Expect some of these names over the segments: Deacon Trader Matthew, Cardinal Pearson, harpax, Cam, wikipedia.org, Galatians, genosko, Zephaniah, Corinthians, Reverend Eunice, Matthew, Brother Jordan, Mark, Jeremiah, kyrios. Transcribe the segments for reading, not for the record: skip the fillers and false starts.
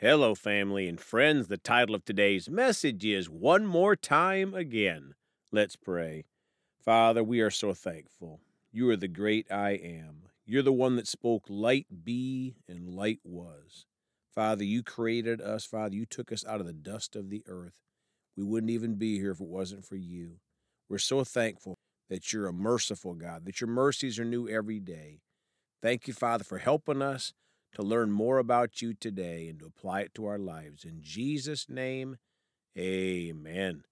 Hello, family and friends. The title of today's message is One More Time Again. Let's pray. Father, we are so thankful. You are the great I am. You're the one that spoke light be and light was. Father, you created us. Father, you took us out of the dust of the earth. We wouldn't even be here if it wasn't for you. We're so thankful that you're a merciful God, that your mercies are new every day. Thank you, Father, for helping us to learn more about you today and to apply it to our lives. In Jesus' name, amen.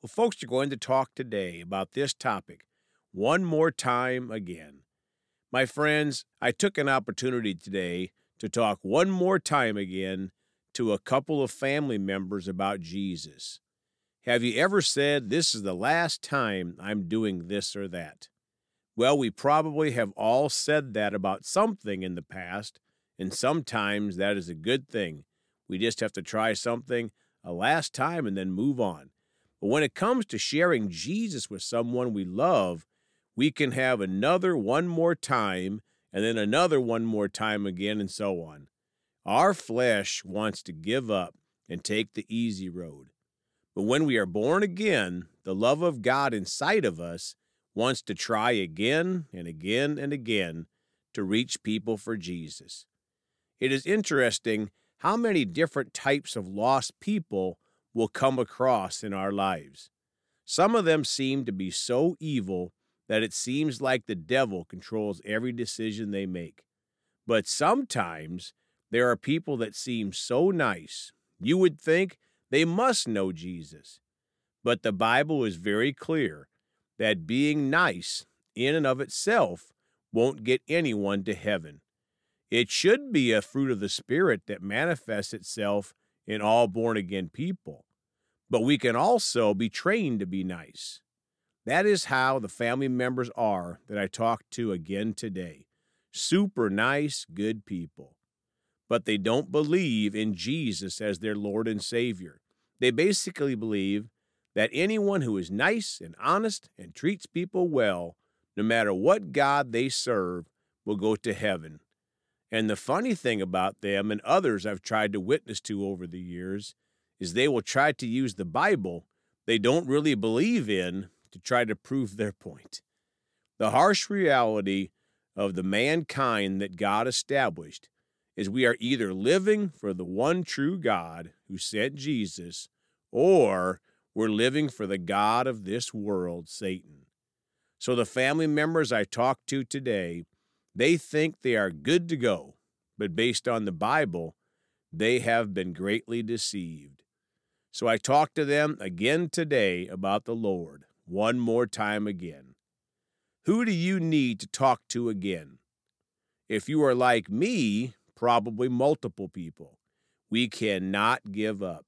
Well, folks, we're going to talk today about this topic, one more time again. My friends, I took an opportunity today to talk one more time again to a couple of family members about Jesus. Have you ever said, this is the last time I'm doing this or that? Well, we probably have all said that about something in the past, and sometimes that is a good thing. We just have to try something a last time and then move on. But when it comes to sharing Jesus with someone we love, we can have another one more time and then another one more time again and so on. Our flesh wants to give up and take the easy road. But when we are born again, the love of God inside of us wants to try again and again and again to reach people for Jesus. It is interesting how many different types of lost people will come across in our lives. Some of them seem to be so evil that it seems like the devil controls every decision they make. But sometimes there are people that seem so nice, you would think they must know Jesus. But the Bible is very clear that being nice in and of itself won't get anyone to heaven. It should be a fruit of the Spirit that manifests itself in all born-again people. But we can also be trained to be nice. That is how the family members are that I talked to again today. Super nice, good people. But they don't believe in Jesus as their Lord and Savior. They basically believe that anyone who is nice and honest and treats people well, no matter what God they serve, will go to heaven. And the funny thing about them and others I've tried to witness to over the years is they will try to use the Bible they don't really believe in to try to prove their point. The harsh reality of the mankind that God established is we are either living for the one true God who sent Jesus, or we're living for the God of this world, Satan. So the family members I talked to today, they think they are good to go, but based on the Bible, they have been greatly deceived. So I talked to them again today about the Lord, one more time again. Who do you need to talk to again? If you are like me, probably multiple people. We cannot give up.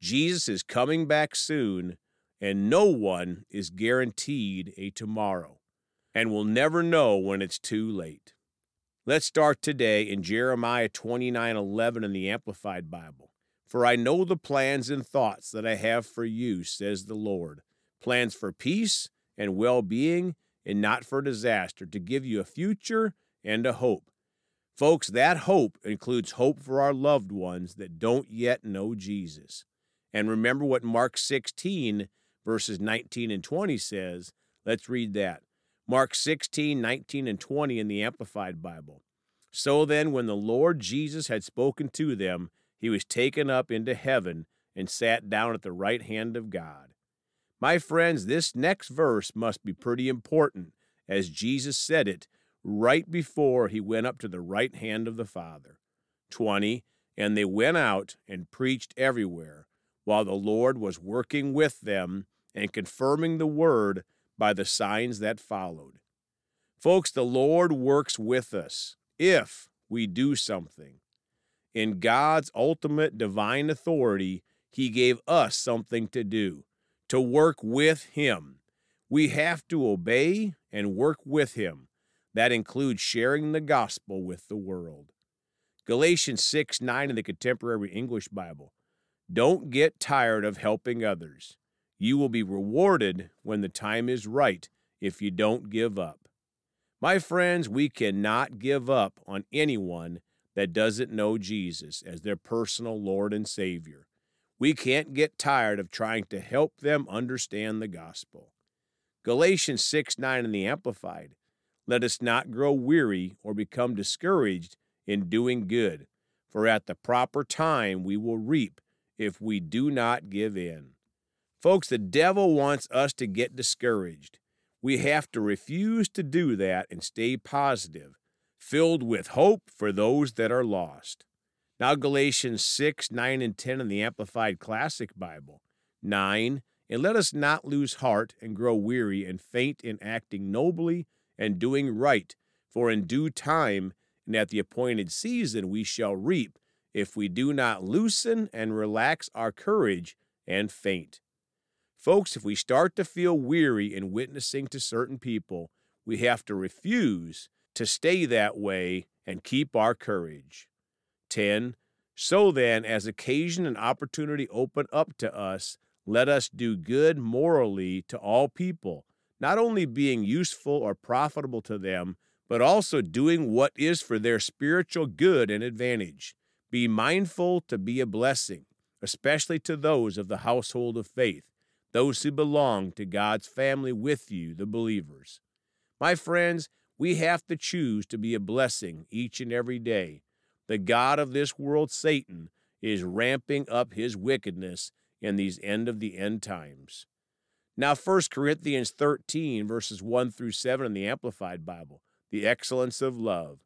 Jesus is coming back soon, and no one is guaranteed a tomorrow. And we'll never know when it's too late. Let's start today in Jeremiah 29:11 in the Amplified Bible. For I know the plans and thoughts that I have for you, says the Lord, plans for peace and well-being and not for disaster, to give you a future and a hope. Folks, that hope includes hope for our loved ones that don't yet know Jesus. And remember what Mark 16, verses 19 and 20 says. Let's read that. Mark 16, 19, and 20 in the Amplified Bible. So then, when the Lord Jesus had spoken to them, he was taken up into heaven and sat down at the right hand of God. My friends, this next verse must be pretty important, as Jesus said it right before he went up to the right hand of the Father. 20, and they went out and preached everywhere, while the Lord was working with them and confirming the word by the signs that followed. Folks, the Lord works with us if we do something. In God's ultimate divine authority, he gave us something to do, to work with him. We have to obey and work with him. That includes sharing the gospel with the world. Galatians 6:9 in the Contemporary English Bible. Don't get tired of helping others. You will be rewarded when the time is right if you don't give up. My friends, we cannot give up on anyone that doesn't know Jesus as their personal Lord and Savior. We can't get tired of trying to help them understand the gospel. Galatians 6:9 in the Amplified, "Let us not grow weary or become discouraged in doing good, for at the proper time we will reap if we do not give in." Folks, the devil wants us to get discouraged. We have to refuse to do that and stay positive, filled with hope for those that are lost. Now Galatians 6, 9, and 10 in the Amplified Classic Bible. 9, "And let us not lose heart and grow weary and faint in acting nobly and doing right, for in due time and at the appointed season we shall reap, if we do not loosen and relax our courage and faint." Folks, if we start to feel weary in witnessing to certain people, we have to refuse to stay that way and keep our courage. 10. "So then, as occasion and opportunity open up to us, let us do good morally to all people, not only being useful or profitable to them, but also doing what is for their spiritual good and advantage. Be mindful to be a blessing, especially to those of the household of faith, those who belong to God's family with you, the believers." My friends, we have to choose to be a blessing each and every day. The god of this world, Satan, is ramping up his wickedness in these end of the end times. Now 1 Corinthians 13, verses 1 through 7 in the Amplified Bible, the excellence of love.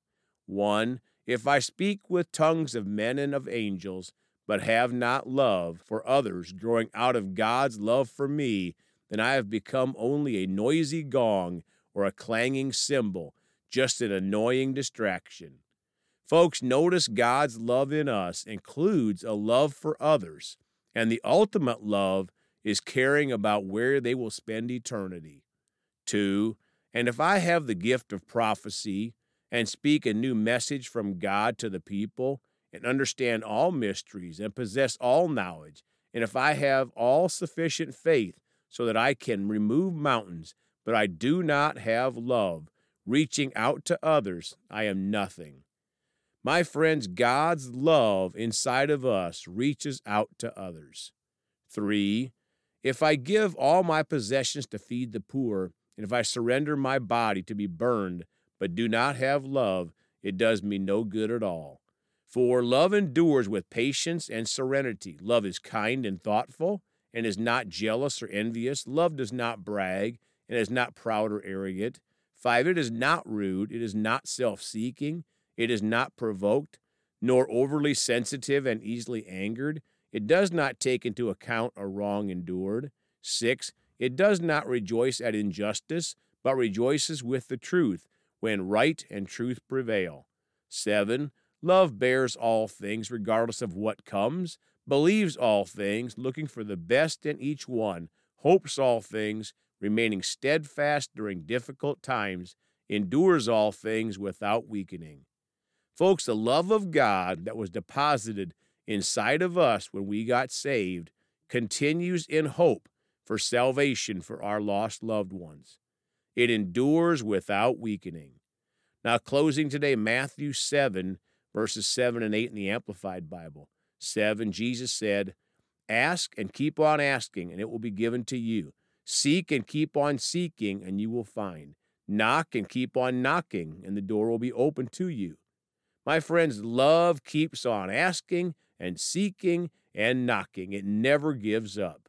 1. "If I speak with tongues of men and of angels, but have not love for others growing out of God's love for me, then I have become only a noisy gong or a clanging cymbal, just an annoying distraction." Folks, notice God's love in us includes a love for others, and the ultimate love is caring about where they will spend eternity. 2. "And if I have the gift of prophecy and speak a new message from God to the people, and understand all mysteries, and possess all knowledge, and if I have all sufficient faith so that I can remove mountains, but I do not have love, reaching out to others, I am nothing." My friends, God's love inside of us reaches out to others. 3. "If I give all my possessions to feed the poor, and if I surrender my body to be burned, but do not have love, it does me no good at all. For love endures with patience and serenity. Love is kind and thoughtful, and is not jealous or envious. Love does not brag, and is not proud or arrogant. 5. "It is not rude, it is not self-seeking, it is not provoked, nor overly sensitive and easily angered. It does not take into account a wrong endured. 6. "It does not rejoice at injustice, but rejoices with the truth, when right and truth prevail. 7. "Love bears all things, regardless of what comes, believes all things, looking for the best in each one, hopes all things, remaining steadfast during difficult times, endures all things without weakening." Folks, the love of God that was deposited inside of us when we got saved continues in hope for salvation for our lost loved ones. It endures without weakening. Now, closing today, Matthew 7, verses 7 and 8 in the Amplified Bible. 7, Jesus said, "Ask and keep on asking, and it will be given to you. Seek and keep on seeking, and you will find. Knock and keep on knocking, and the door will be open to you." My friends, love keeps on asking and seeking and knocking. It never gives up.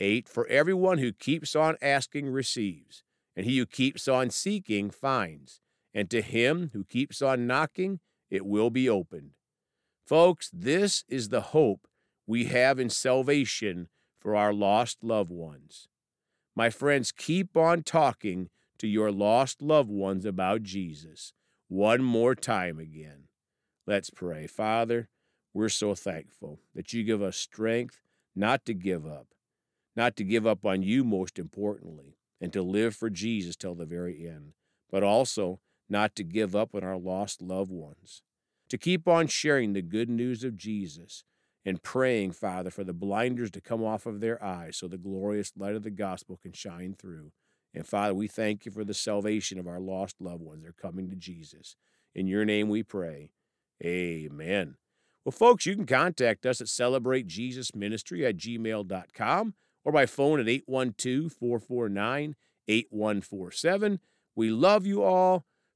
8, "For everyone who keeps on asking receives, and he who keeps on seeking finds, and to him who keeps on knocking, it will be opened." Folks, this is the hope we have in salvation for our lost loved ones. My friends, keep on talking to your lost loved ones about Jesus. One more time again. Let's pray. Father, we're so thankful that you give us strength not to give up on you, most importantly, and to live for Jesus till the very end, but also not to give up on our lost loved ones, to keep on sharing the good news of Jesus and praying, Father, for the blinders to come off of their eyes so the glorious light of the gospel can shine through. And, Father, we thank you for the salvation of our lost loved ones. They're coming to Jesus. In your name we pray. Amen. Well, folks, you can contact us at CelebrateJesusMinistry@gmail.com or by phone at 812-449-8147. We love you all.